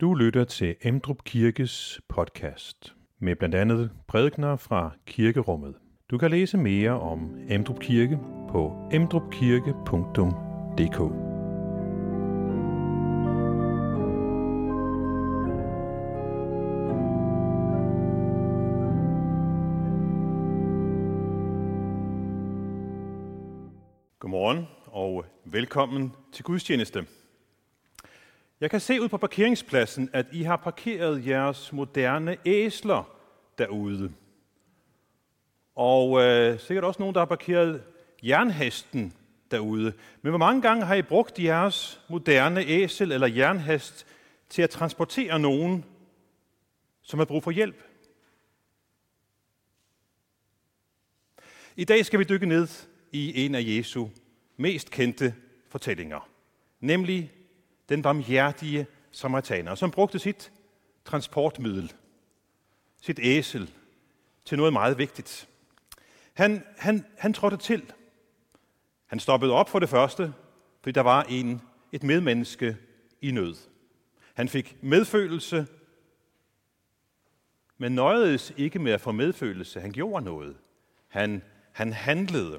Du lytter til Emdrup Kirkes podcast med blandt andet prædikener fra kirkerummet. Du kan læse mere om Emdrup Kirke på emdrupkirke.dk. Godmorgen og velkommen til gudstjeneste. Jeg kan se ud på parkeringspladsen, at I har parkeret jeres moderne æsler derude. Og sikkert også nogen, der har parkeret jernhesten derude. Men hvor mange gange har I brugt jeres moderne æsel eller jernhest til at transportere nogen, som har brug for hjælp? I dag skal vi dykke ned i en af Jesu mest kendte fortællinger, nemlig den barmhjertige samaritaner, som brugte sit transportmiddel, sit æsel, til noget meget vigtigt. Han trådte til. Han stoppede op for det første, fordi der var et medmenneske i nød. Han fik medfølelse, men nøjedes ikke med at få medfølelse. Han gjorde noget. Han handlede.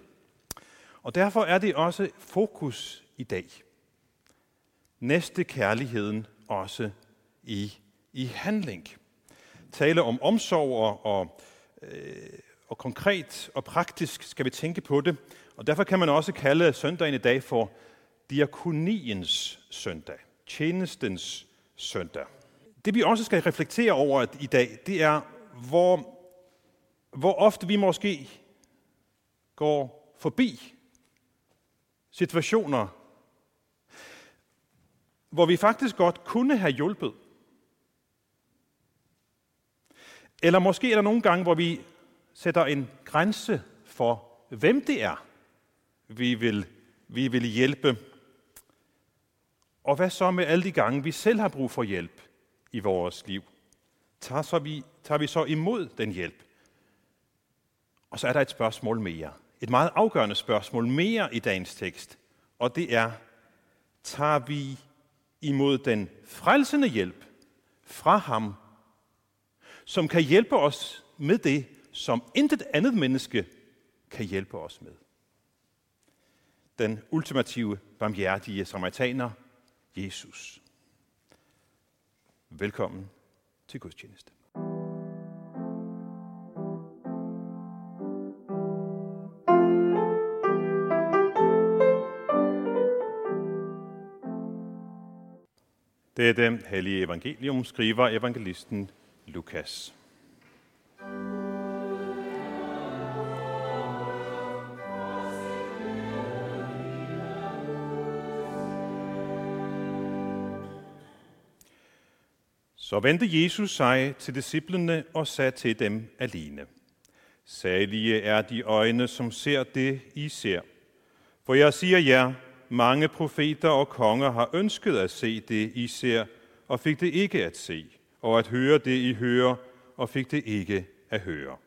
Og derfor er det også fokus i dag. Næste kærligheden også i handling. Tale om omsorg og konkret og praktisk skal vi tænke på det. Og derfor kan man også kalde søndagen i dag for diakoniens søndag, tjenestens søndag. Det vi også skal reflektere over i dag, det er, hvor ofte vi måske går forbi situationer, hvor vi faktisk godt kunne have hjulpet. Eller måske er der nogle gange, hvor vi sætter en grænse for, hvem det er, vi vil hjælpe. Og hvad så med alle de gange, vi selv har brug for hjælp i vores liv? Tager vi så imod den hjælp? Og så er der et spørgsmål mere. Et meget afgørende spørgsmål mere i dagens tekst. Og det er, tager vi imod den frelsende hjælp fra ham, som kan hjælpe os med det, som intet andet menneske kan hjælpe os med. Den ultimative barmhjertige samaritaner, Jesus. Velkommen til gudstjeneste. Dette hellige evangelium skriver evangelisten Lukas. Så vendte Jesus sig til disciplene og sagde til dem alene: Salige er de øjne, som ser det, I ser. For jeg siger jer, mange profeter og konger har ønsket at se det, I ser, og fik det ikke at se, og at høre det, I hører, og fik det ikke at høre.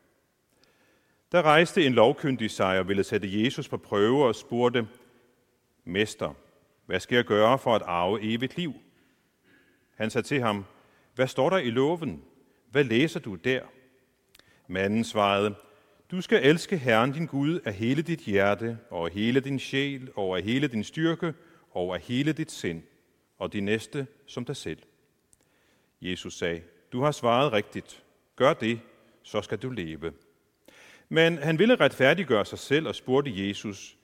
Der rejste en lovkyndig sig og ville sætte Jesus på prøve og spurgte: Mester, hvad skal jeg gøre for at arve evigt liv? Han sagde til ham: Hvad står der i loven? Hvad læser du der? Manden svarede: Du skal elske Herren din Gud af hele dit hjerte, og af hele din sjæl, og af hele din styrke, og af hele dit sind, og din næste som dig selv. Jesus sagde: Du har svaret rigtigt. Gør det, så skal du leve. Men han ville retfærdiggøre sig selv og spurgte Jesus: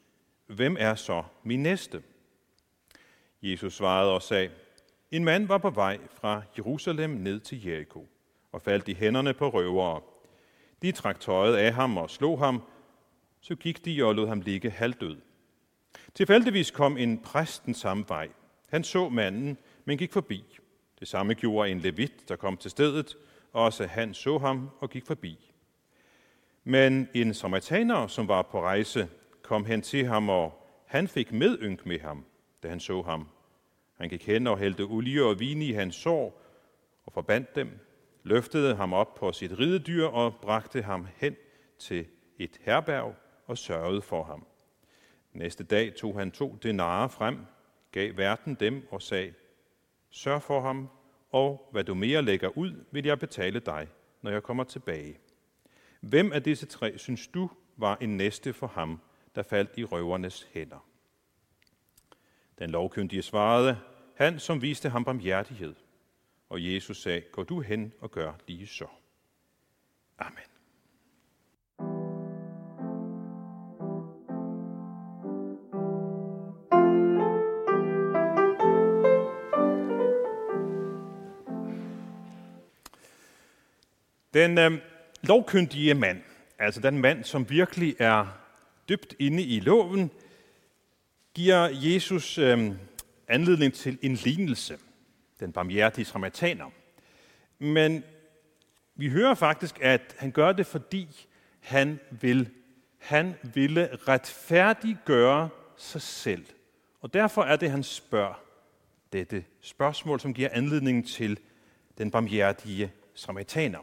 Hvem er så min næste? Jesus svarede og sagde: En mand var på vej fra Jerusalem ned til Jericho, og faldt i hænderne på røvere. De trak tøjet af ham og slog ham, så gik de og lod ham ligge halvdød. Tilfældigvis kom en præst den samme vej. Han så manden, men gik forbi. Det samme gjorde en levit, der kom til stedet, og også han så ham og gik forbi. Men en samaritaner, som var på rejse, kom hen til ham, og han fik medynk med ham, da han så ham. Han gik hen og hældte olie og vin i hans sår og forbandt dem, løftede ham op på sit ridedyr og bragte ham hen til et herberg og sørgede for ham. Næste dag tog han 2 denarer frem, gav værten dem og sagde: Sørg for ham og hvad du mere lægger ud, vil jeg betale dig, når jeg kommer tilbage. Hvem af disse tre, synes du, var en næste for ham, der faldt i røvernes hænder? Den lovkyndige svarede, han som viste ham barmhjertighed. Og Jesus sagde, gå du hen og gør lige så. Amen. Den lovkyndige mand, altså den mand, som virkelig er dybt inde i loven, giver Jesus anledning til en lignelse, den barmhjertige samaritaner. Men vi hører faktisk, at han gør det, fordi han vil. Han ville retfærdiggøre sig selv. Og derfor er det, han spørger dette spørgsmål, som giver anledning til den barmhjertige samaritaner.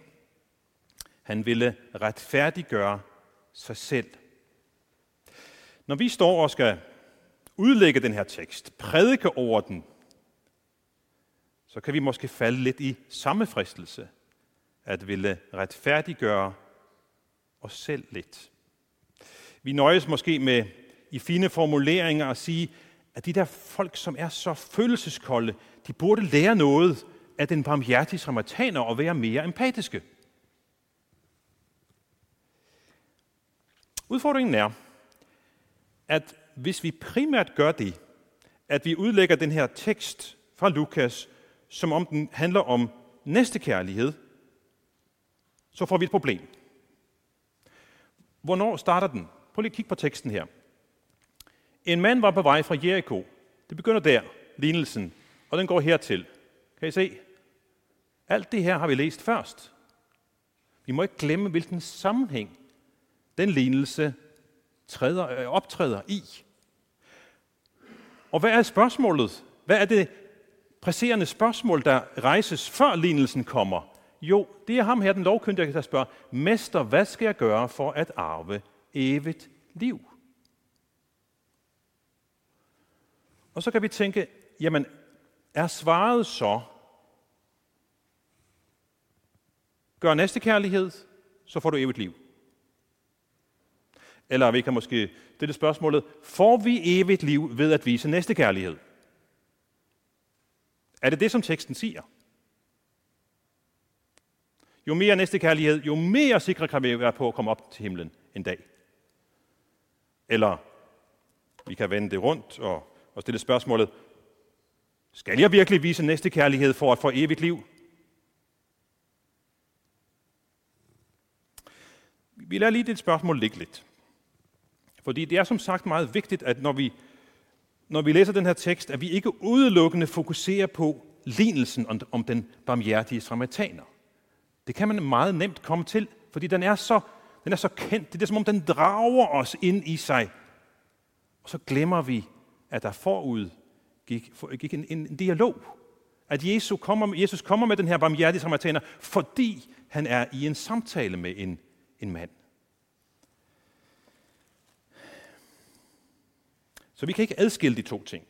Han ville retfærdiggøre sig selv. Når vi står og skal udlægge den her tekst, prædike over den, så kan vi måske falde lidt i samme fristelse, at ville retfærdiggøre os selv lidt. Vi nøjes måske med i fine formuleringer at sige, at de der folk, som er så følelseskolde, de burde lære noget af den barmhjertige samaritaner og være mere empatiske. Udfordringen er, at hvis vi primært gør det, at vi udlægger den her tekst fra Lukas, som om den handler om næstekærlighed, så får vi et problem. Hvornår starter den? Prøv lige at kigge på teksten her. En mand var på vej fra Jericho. Det begynder der, lignelsen, og den går hertil. Kan I se? Alt det her har vi læst først. Vi må ikke glemme, hvilken sammenhæng den lignelse optræder i. Og hvad er spørgsmålet? Hvad er det presserende spørgsmål, der rejses, før lignelsen kommer? Jo, det er ham her, den lovkyndige, der spørger, mester, hvad skal jeg gøre for at arve evigt liv? Og så kan vi tænke, jamen, er svaret så, gør næstekærlighed, så får du evigt liv? Eller vi kan måske stille spørgsmålet, får vi evigt liv ved at vise næstekærlighed? Er det det, som teksten siger? Jo mere næstekærlighed, jo mere sikre kan vi være på at komme op til himlen en dag. Eller vi kan vende det rundt og stille spørgsmålet, skal jeg virkelig vise næstekærlighed for at få evigt liv? Vi lader lige det spørgsmål ligge lidt. Fordi det er som sagt meget vigtigt, at når vi læser den her tekst, at vi ikke udelukkende fokuserer på lignelsen om den barmhjertige samaritaner. Det kan man meget nemt komme til, fordi den er så kendt. Det er som om, den drager os ind i sig. Og så glemmer vi, at der forud gik en dialog. At Jesus kommer med den her barmhjertige samaritaner, fordi han er i en samtale med en mand. Så vi kan ikke adskille de to ting.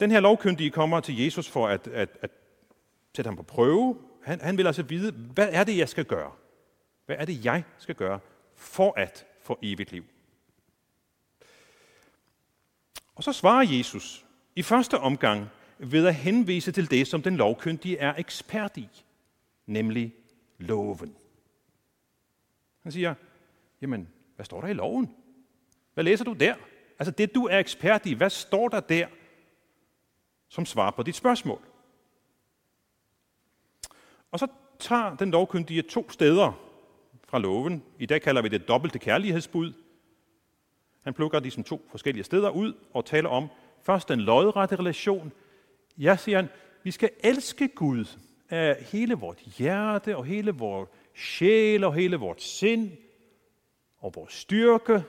Den her lovkyndige kommer til Jesus for at sætte ham på prøve. Han vil altså vide, hvad er det, jeg skal gøre? Hvad er det, jeg skal gøre for at få evigt liv? Og så svarer Jesus i første omgang ved at henvise til det, som den lovkyndige er ekspert i, nemlig loven. Han siger, jamen, hvad står der i loven? Hvad læser du der? Altså det, du er ekspert i, hvad står der der, som svarer på dit spørgsmål? Og så tager den lovkyndige to steder fra loven. I dag kalder vi det dobbelte kærlighedsbud. Han plukker de som to forskellige steder ud og taler om først den lodrette relation. Jeg siger, han, vi skal elske Gud af hele vort hjerte og hele vores sjæl og hele vort sind og vores styrke.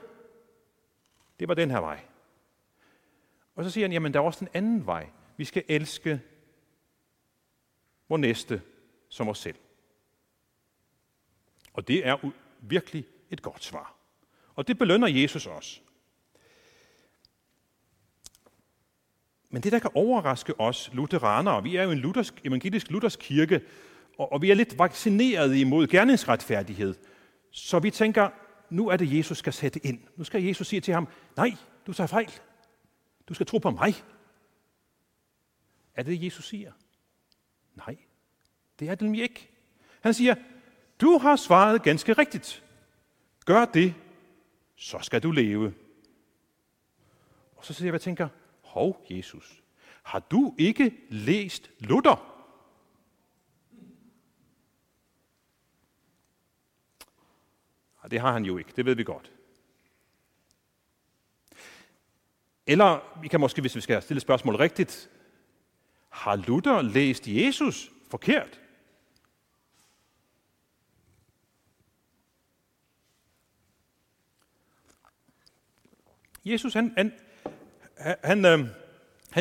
Det var den her vej. Og så siger han, jamen der er også en anden vej. Vi skal elske vores næste som os selv. Og det er virkelig et godt svar. Og det belønner Jesus også. Men det, der kan overraske os lutheranere, vi er jo en evangelisk-luthersk kirke, og vi er lidt vaccineret imod gerningsretfærdighed. Så vi tænker, nu er det, Jesus skal sætte ind. Nu skal Jesus sige til ham, nej, du tager fejl. Du skal tro på mig. Er det, Jesus siger? Nej, det er det nemlig ikke. Han siger, du har svaret ganske rigtigt. Gør det, så skal du leve. Og så sidder jeg og tænker, hov, Jesus, har du ikke læst Luther? Det har han jo ikke, det ved vi godt. Eller vi kan måske, hvis vi skal stille spørgsmål rigtigt, har Luther læst Jesus forkert? Jesus, han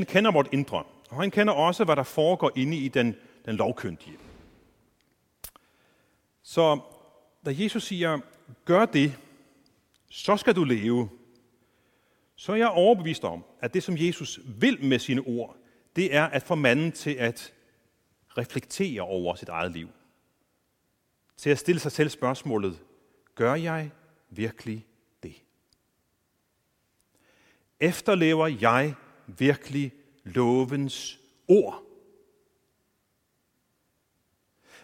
kender vort indre, og han kender også, hvad der foregår inde i den lovkyndige. Så da Jesus siger, gør det, så skal du leve, så er jeg overbevist om, at det, som Jesus vil med sine ord, det er at få manden til at reflektere over sit eget liv. Til at stille sig selv spørgsmålet, gør jeg virkelig det? Efterlever jeg virkelig lovens ord?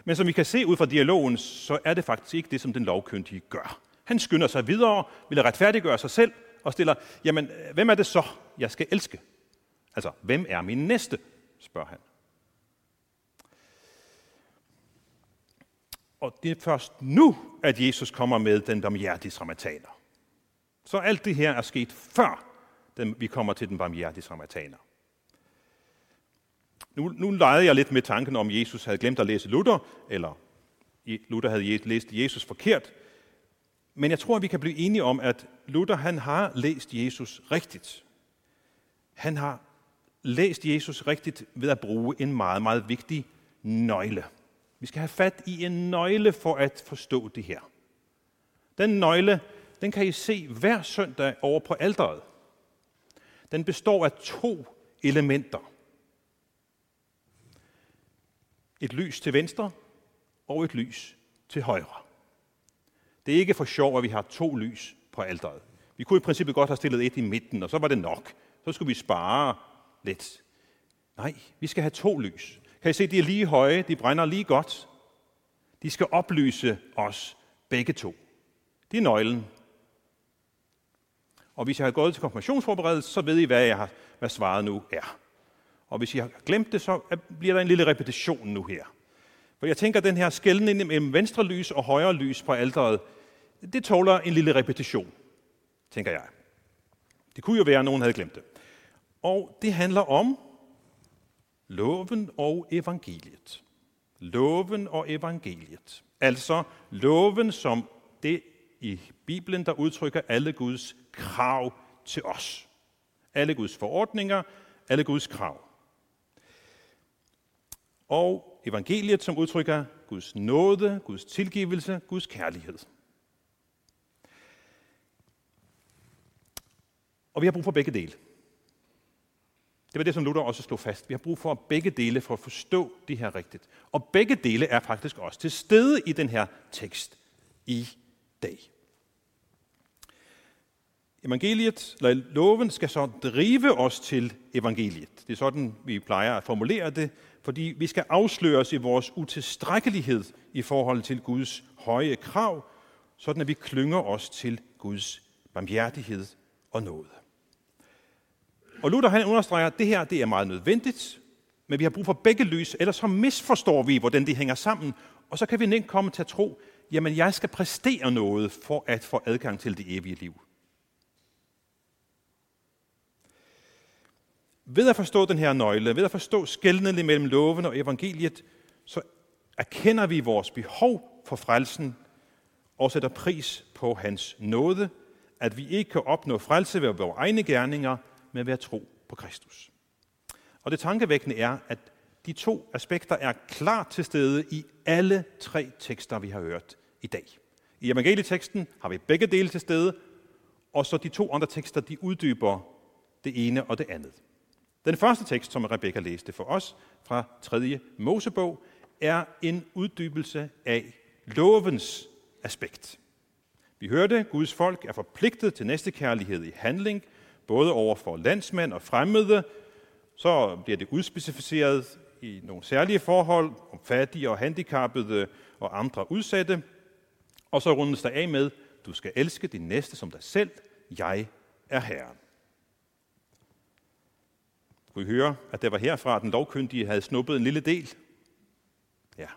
Men som vi kan se ud fra dialogen, så er det faktisk ikke det, som den lovkyndige gør. Han skynder sig videre, vil retfærdiggøre sig selv og stiller, jamen, hvem er det så, jeg skal elske? Altså, hvem er min næste, spørger han. Og det er først nu, at Jesus kommer med den barmhjertige samaritaner. Så alt det her er sket før, vi kommer til den barmhjertige samaritaner. Nu legede jeg lidt med tanken om, Jesus havde glemt at læse Luther, eller Luther havde læst Jesus forkert. Men jeg tror, at vi kan blive enige om, at Luther han har læst Jesus rigtigt. Han har læst Jesus rigtigt ved at bruge en meget, meget vigtig nøgle. Vi skal have fat i en nøgle for at forstå det her. Den nøgle, den kan I se hver søndag over på alteret. Den består af to elementer. Et lys til venstre og et lys til højre. Det er ikke for sjov, at vi har to lys på alteret. Vi kunne i princippet godt have stillet et i midten, og så var det nok. Så skulle vi spare lidt. Nej, vi skal have to lys. Kan I se, de er lige høje, de brænder lige godt. De skal oplyse os begge to. Det er nøglen. Og hvis jeg har gået til konfirmationsforberedelse, så ved I, hvad svaret nu er. Og hvis I har glemt det, så bliver der en lille repetition nu her. For jeg tænker, at den her skelnen mellem venstre lys og højre lys på alteret, det tåler en lille repetition, tænker jeg. Det kunne jo være, at nogen havde glemt det. Og det handler om loven og evangeliet. Loven og evangeliet. Altså loven som det i Bibelen, der udtrykker alle Guds krav til os. Alle Guds forordninger, alle Guds krav. Og evangeliet, som udtrykker Guds nåde, Guds tilgivelse, Guds kærlighed. Og vi har brug for begge dele. Det var det, som Luther også slog fast. Vi har brug for begge dele for at forstå det her rigtigt. Og begge dele er faktisk også til stede i den her tekst i dag. Evangeliet, eller loven, skal så drive os til evangeliet. Det er sådan, vi plejer at formulere det, fordi vi skal afsløres i vores utilstrækkelighed i forhold til Guds høje krav, sådan at vi klynger os til Guds barmhjertighed og nåde. Og Luther han understreger, at det her det er meget nødvendigt, men vi har brug for begge lys, ellers så misforstår vi, hvordan det hænger sammen, og så kan vi nemt komme til at tro, jamen jeg skal præstere noget for at få adgang til det evige liv. Ved at forstå den her nøgle, ved at forstå skelnet mellem loven og evangeliet, så erkender vi vores behov for frelsen og sætter pris på hans nåde, at vi ikke kan opnå frelse ved vores egne gerninger, men ved at tro på Kristus. Og det tankevækkende er, at de to aspekter er klart til stede i alle tre tekster, vi har hørt i dag. I evangelieteksten har vi begge dele til stede, og så de to andre tekster, de uddyber det ene og det andet. Den første tekst, som Rebecca læste for os fra 3. Mosebog, er en uddybelse af lovens aspekt. Vi hørte, Guds folk er forpligtet til næstekærlighed i handling, både over for landsmænd og fremmede. Så bliver det udspecificeret i nogle særlige forhold om fattige og handicappede og andre udsatte. Og så rundes der af med, du skal elske din næste som dig selv. Jeg er Herren. Kunne I høre, at det var herfra, den lovkyndige havde snuppet en lille del? Ja.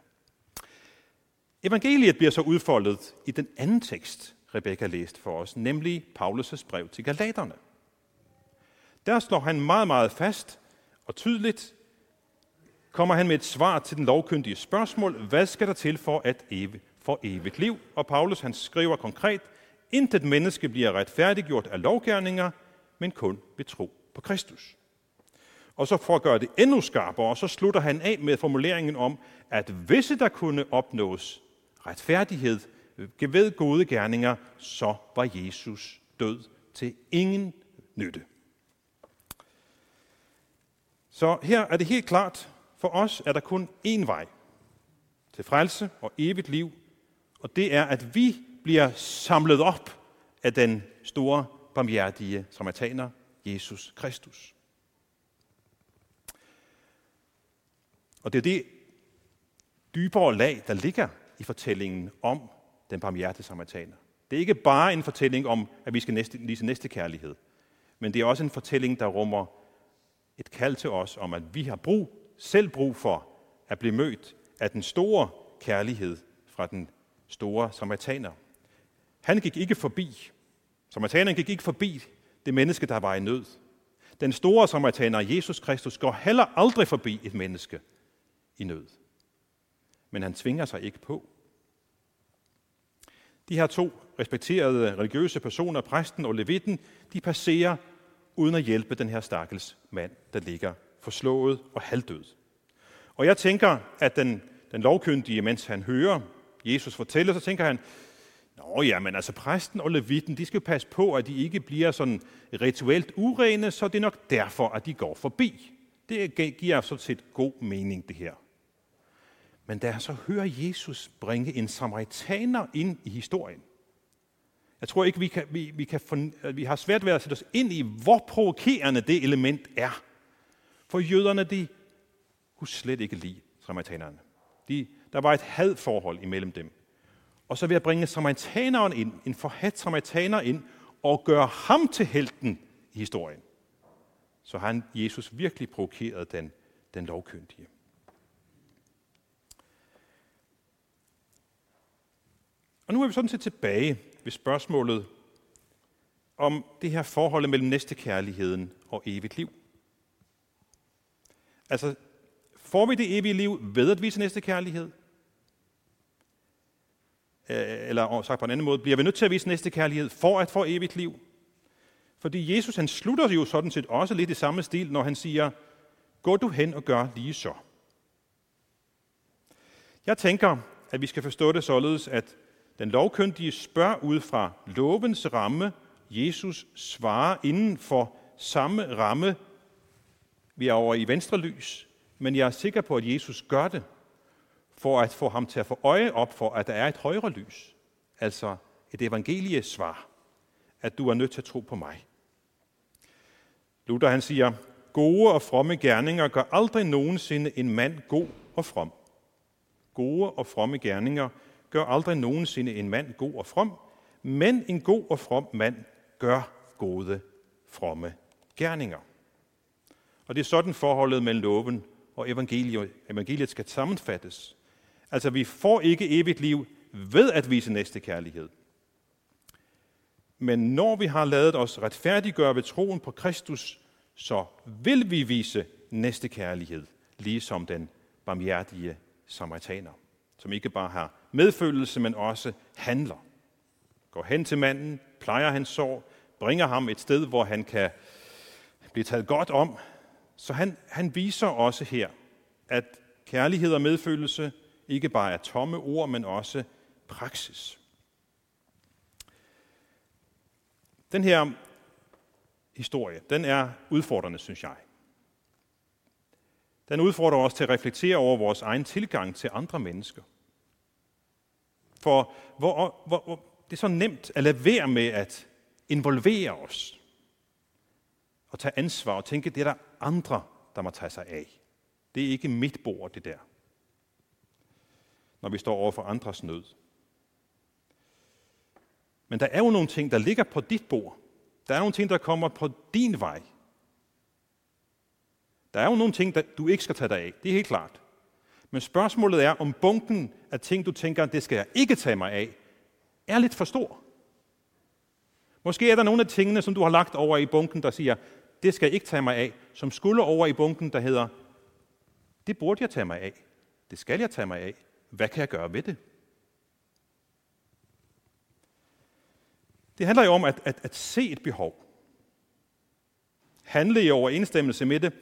Evangeliet bliver så udfoldet i den anden tekst, Rebecca læste for os, nemlig Paulus' brev til galaterne. Der slår han meget, meget fast og tydeligt, kommer han med et svar til den lovkyndige spørgsmål, hvad skal der til for at få evigt liv? Og Paulus han skriver konkret, intet menneske bliver retfærdiggjort af lovgerninger, men kun ved tro på Kristus. Og så for at gøre det endnu skarpere, så slutter han af med formuleringen om, at hvis der kunne opnås retfærdighed ved gode gerninger, så var Jesus død til ingen nytte. Så her er det helt klart, for os er der kun én vej til frelse og evigt liv, og det er, at vi bliver samlet op af den store, barmhjertige samaritaner, Jesus Kristus. Og det er det dybere lag, der ligger i fortællingen om den barmhjertige samaritaner. Det er ikke bare en fortælling om, at vi skal vise næstekærlighed, men det er også en fortælling, der rummer et kald til os om, at vi har brug for at blive mødt af den store kærlighed fra den store samaritaner. Samaritaneren gik ikke forbi det menneske, der var i nød. Den store samaritaner, Jesus Kristus, går heller aldrig forbi et menneske i nød. Men han tvinger sig ikke på. De her to respekterede religiøse personer, præsten og levitten, de passerer uden at hjælpe den her stakkels mand, der ligger forslået og halvdød. Og jeg tænker, at den lovkyndige, mens han hører Jesus fortælle, så tænker han, præsten og levitten, de skal passe på, at de ikke bliver sådan rituelt urene, så det er nok derfor, at de går forbi. Det giver sådan set god mening, det her. Men da jeg så hører Jesus bringe en samaritaner ind i historien, jeg tror ikke, vi har svært ved at sætte os ind i, hvor provokerende det element er. For jøderne, de kunne slet ikke lide samaritanerne. Der var et hadforhold imellem dem. Og så vil jeg bringe samaritaneren ind, en forhadt samaritaner ind, og gøre ham til helten i historien. Så har Jesus virkelig provokeret den lovkyndige. Og nu er vi sådan set tilbage ved spørgsmålet om det her forhold mellem næstekærligheden og evigt liv. Altså, får vi det evige liv ved at vise næstekærlighed? Eller sagt på en anden måde, bliver vi nødt til at vise næstekærlighed for at få evigt liv? Fordi Jesus han slutter jo sådan set også lidt i samme stil, når han siger, gå du hen og gør lige så. Jeg tænker, at vi skal forstå det således, at den lovkyndige spørger ud fra lovens ramme. Jesus svarer inden for samme ramme. Vi er over i venstre lys, men jeg er sikker på, at Jesus gør det, for at få ham til at få øje op for, at der er et højre lys. Altså et evangeliesvar, at du er nødt til at tro på mig. Luther han siger, gode og fromme gerninger gør aldrig nogensinde en mand god og from. Gode og fromme gerninger gør aldrig nogensinde en mand god og from, men en god og from mand gør gode, fromme gerninger. Og det er sådan forholdet mellem loven og evangeliet skal sammenfattes. Altså, vi får ikke evigt liv ved at vise næstekærlighed. Men når vi har ladet os retfærdiggøre ved troen på Kristus, så vil vi vise næstekærlighed, ligesom den barmhjertige samaritaner, som ikke bare har medfølelse, men også handler. Går hen til manden, plejer hans sorg, bringer ham et sted, hvor han kan blive taget godt om. Så han viser også her, at kærlighed og medfølelse ikke bare er tomme ord, men også praksis. Den her historie, den er udfordrende, synes jeg. Den udfordrer os til at reflektere over vores egen tilgang til andre mennesker. For hvor det er så nemt at lade være med at involvere os og tage ansvar og tænke, det er der andre, der må tage sig af. Det er ikke mit bord, det der, når vi står over for andres nød. Men der er jo nogle ting, der ligger på dit bord. Der er nogle ting, der kommer på din vej. Der er jo nogle ting, der du ikke skal tage dig af. Det er helt klart. Men spørgsmålet er, om bunken af ting, du tænker, det skal jeg ikke tage mig af, er lidt for stor. Måske er der nogle af tingene, som du har lagt over i bunken, der siger, det skal jeg ikke tage mig af, som skulle over i bunken, der hedder, det burde jeg tage mig af. Det skal jeg tage mig af. Hvad kan jeg gøre ved det? Det handler jo om at se et behov. Handle i overensstemmelse med det.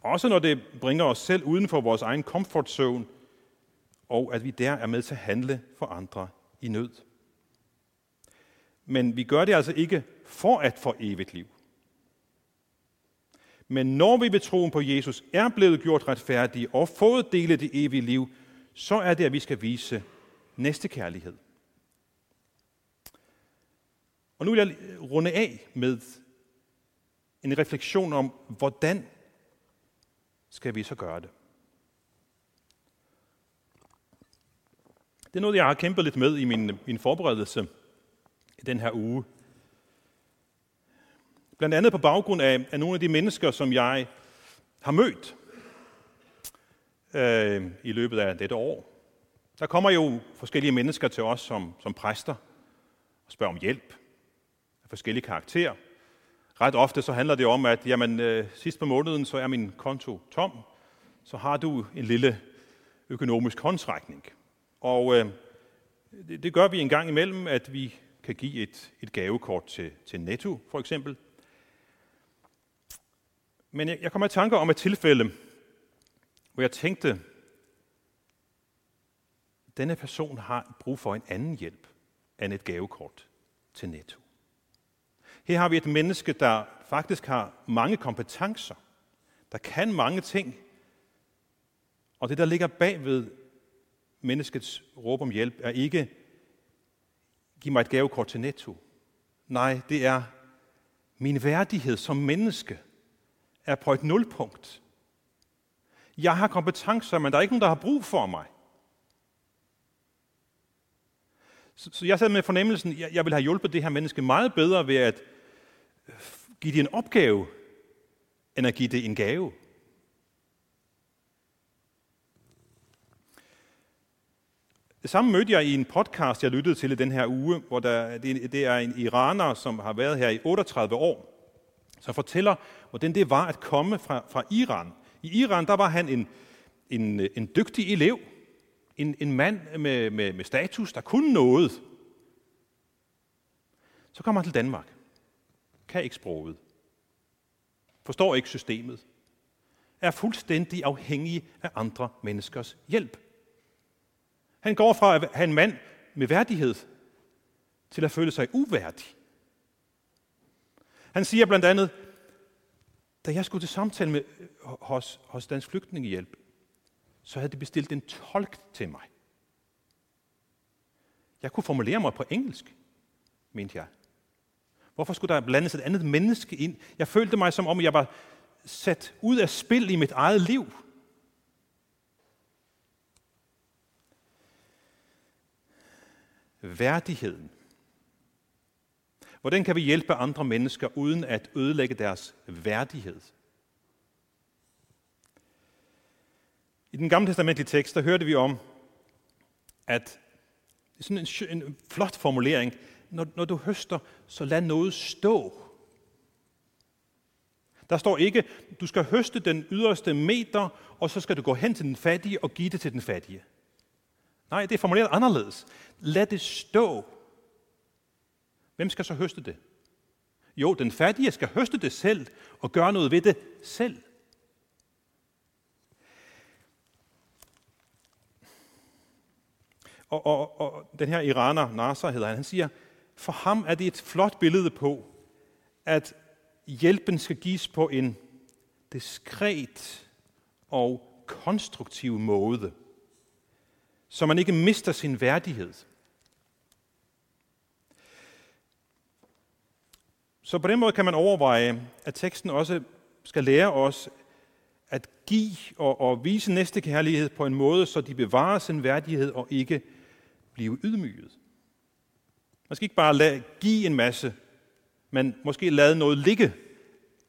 Også når det bringer os selv uden for vores egen komfortzone, og at vi der er med til at handle for andre i nød. Men vi gør det altså ikke for at få evigt liv. Men når vi ved troen på Jesus er blevet gjort retfærdige og fået dele det evige liv, så er det, at vi skal vise næstekærlighed. Og nu vil jeg runde af med en refleksion om, hvordan skal vi så gøre det? Det er noget, jeg har kæmpet lidt med i min forberedelse i den her uge. Blandt andet på baggrund af nogle af de mennesker, som jeg har mødt i løbet af dette år. Der kommer jo forskellige mennesker til os som præster og spørger om hjælp af forskellige karakterer. Ret ofte så handler det om, at sidst på måneden så er min konto tom, så har du en lille økonomisk håndsrækning. Og det gør vi en gang imellem, at vi kan give et gavekort til Netto for eksempel. Men jeg kommer i tanker om et tilfælde, hvor jeg tænkte, denne person har brug for en anden hjælp end et gavekort til Netto. Her har vi et menneske, der faktisk har mange kompetencer, der kan mange ting, og det, der ligger bagved menneskets råb om hjælp, er ikke, giv mig et gavekort til Netto. Nej, det er, min værdighed som menneske er på et nulpunkt. Jeg har kompetencer, men der er ikke nogen, der har brug for mig. Så jeg sad med fornemmelsen, jeg ville have hjulpet det her menneske meget bedre ved at give det en opgave, end at give det en gave. Det samme mødte jeg i en podcast, jeg lyttede til i den her uge, hvor det er en iraner, som har været her i 38 år, som fortæller, hvordan det var at komme fra Iran. I Iran der var han en dygtig elev, en mand med status, der kunne noget. Så kommer han til Danmark. Kan ikke sproget. Forstår ikke systemet. Er fuldstændig afhængig af andre menneskers hjælp. Han går fra at have en mand med værdighed, til at føle sig uværdig. Han siger blandt andet, da jeg skulle til samtale med hos Dansk Flygtningehjælp, så havde de bestilt en tolk til mig. Jeg kunne formulere mig på engelsk, mente jeg. Hvorfor skulle der blandes et andet menneske ind? Jeg følte mig, som om jeg var sat ud af spil i mit eget liv. Værdigheden. Hvordan kan vi hjælpe andre mennesker, uden at ødelægge deres værdighed? I den gamle testamentlige tekst, der hørte vi om, at sådan en flot formulering, når du høster, så lad noget stå. Der står ikke, du skal høste den yderste meter, og så skal du gå hen til den fattige og give det til den fattige. Nej, det er formuleret anderledes. Lad det stå. Hvem skal så høste det? Jo, den fattige skal høste det selv og gøre noget ved det selv. Og den her iraner, Nasser hedder han siger, for ham er det et flot billede på, at hjælpen skal gives på en diskret og konstruktiv måde, så man ikke mister sin værdighed. Så på den måde kan man overveje, at teksten også skal lære os at give og vise næstekærlighed på en måde, så de bevarer sin værdighed og ikke bliver ydmyget. Man skal ikke bare give en masse, men måske lade noget ligge,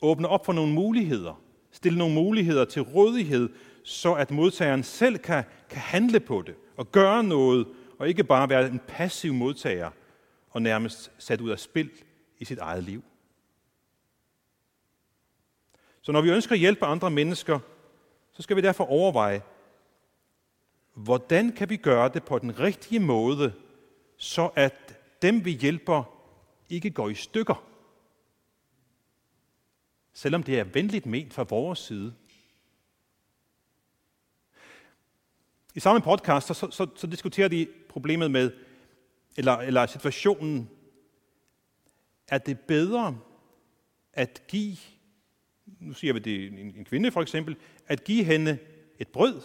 åbne op for nogle muligheder, stille nogle muligheder til rådighed, så at modtageren selv kan handle på det og gøre noget, og ikke bare være en passiv modtager og nærmest sat ud af spil i sit eget liv. Så når vi ønsker at hjælpe andre mennesker, så skal vi derfor overveje, hvordan kan vi gøre det på den rigtige måde, så at dem vi hjælper ikke går i stykker. Selvom det er venligt ment fra vores side. I samme podcast så diskuterer de problemet med, eller situationen, er det bedre at give, nu siger vi det en kvinde for eksempel, at give hende et brød?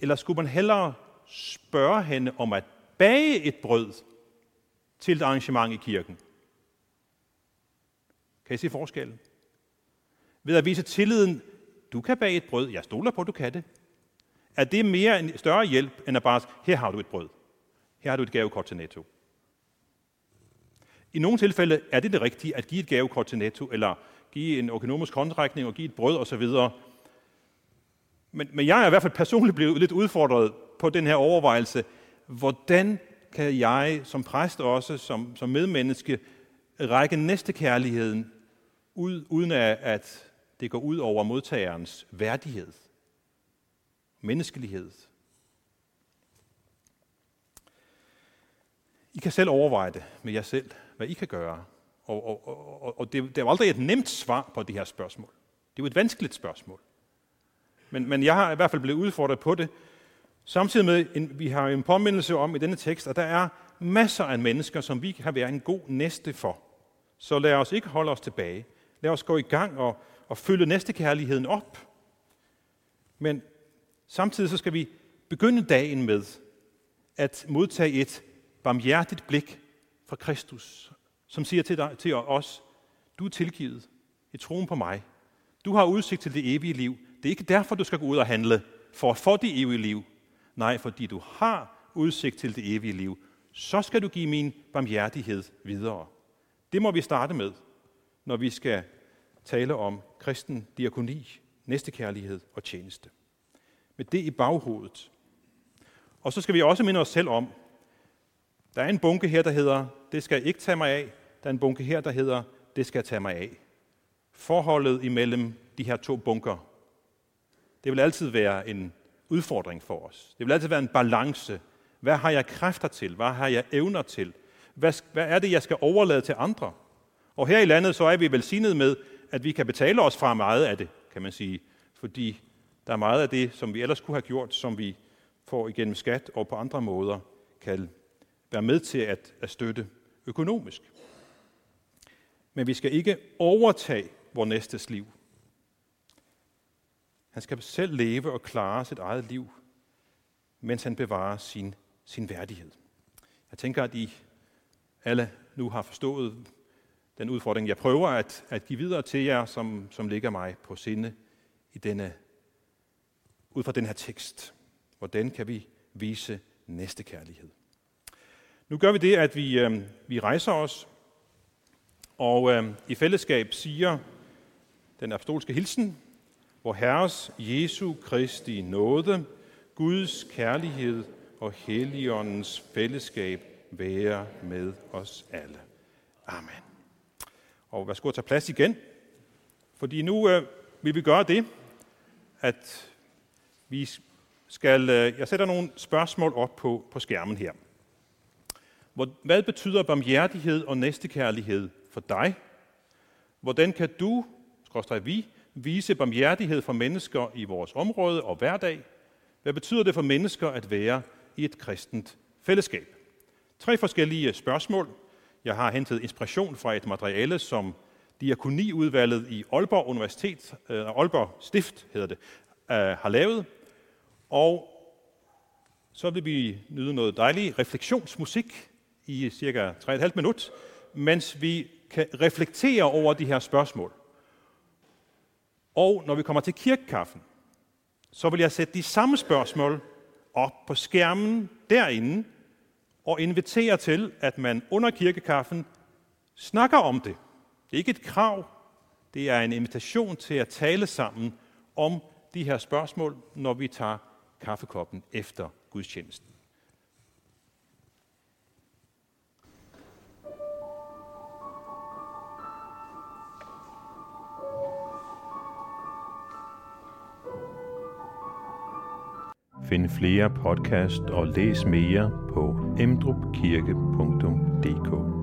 Eller skulle man hellere spørge hende om at bage et brød til et arrangement i kirken? Kan I se forskellen? Ved at vise tilliden, du kan bage et brød, jeg stoler på, du kan det. Er det mere en større hjælp, end at bare, her har du et brød, her har du et gavekort til Netto? I nogle tilfælde er det rigtige at give et gavekort til Netto, eller give en økonomisk håndrækning og give et brød osv. Men jeg er i hvert fald personligt blevet lidt udfordret på den her overvejelse. Hvordan kan jeg som præst og også som medmenneske række næstekærligheden ud, uden at det går ud over modtagerens værdighed, menneskelighed? I kan selv overveje det med jer selv, hvad I kan gøre. Og det er jo aldrig et nemt svar på det her spørgsmål. Det er jo et vanskeligt spørgsmål. Men jeg har i hvert fald blevet udfordret på det. Samtidig med, vi har en påmindelse om i denne tekst, at der er masser af mennesker, som vi kan være en god næste for. Så lad os ikke holde os tilbage. Lad os gå i gang og fylde næstekærligheden op. Men samtidig så skal vi begynde dagen med at modtage et barmhjertigt blik fra Kristus, som siger til os, du er tilgivet i troen på mig. Du har udsigt til det evige liv. Det er ikke derfor, du skal gå ud og handle for at få det evige liv. Nej, fordi du har udsigt til det evige liv. Så skal du give min barmhjertighed videre. Det må vi starte med, når vi skal tale om kristen diakoni, næstekærlighed og tjeneste. Med det i baghovedet. Og så skal vi også minde os selv om, der er en bunke her, der hedder, det skal jeg ikke tage mig af. Der er en bunke her, der hedder, det skal jeg tage mig af. Forholdet imellem de her to bunker, det vil altid være en udfordring for os. Det vil altid være en balance. Hvad har jeg kræfter til? Hvad har jeg evner til? Hvad er det, jeg skal overlade til andre? Og her i landet, så er vi velsignet med, at vi kan betale os fra meget af det, kan man sige. Fordi der er meget af det, som vi ellers kunne have gjort, som vi får igennem skat og på andre måder kan være med til at støtte økonomisk. Men vi skal ikke overtage vores næstes liv. Han skal selv leve og klare sit eget liv, mens han bevarer sin værdighed. Jeg tænker, at I alle nu har forstået den udfordring, jeg prøver at give videre til jer, som ligger mig på sinde i denne, ud fra den her tekst. Hvordan kan vi vise næstekærlighed? Nu gør vi det, at vi rejser os og i fællesskab siger den apostolske hilsen, vor Herres Jesu Kristi nåde, Guds kærlighed og Helligåndens fællesskab være med os alle. Amen. Og værsgo at tage plads igen, fordi nu vil vi gøre det, at vi skal... jeg sætter nogle spørgsmål op på skærmen her. Hvad betyder barmhjertighed og næstekærlighed for dig? Hvordan kan du, /vi, vise barmhjertighed for mennesker i vores område og hverdag? Hvad betyder det for mennesker at være i et kristent fællesskab? 3 forskellige spørgsmål. Jeg har hentet inspiration fra et materiale, som Diakoniudvalget i Aalborg Universitet, Aalborg Stift hedder det, har lavet. Og så vil vi nyde noget dejlig refleksionsmusik i cirka 3,5 minut, mens vi kan reflektere over de her spørgsmål. Og når vi kommer til kirkekaffen, så vil jeg sætte de samme spørgsmål op på skærmen derinde og invitere til, at man under kirkekaffen snakker om det. Det er ikke et krav, det er en invitation til at tale sammen om de her spørgsmål, når vi tager kaffekoppen efter gudstjenesten. Find flere podcast og læs mere på emdrupkirke.dk.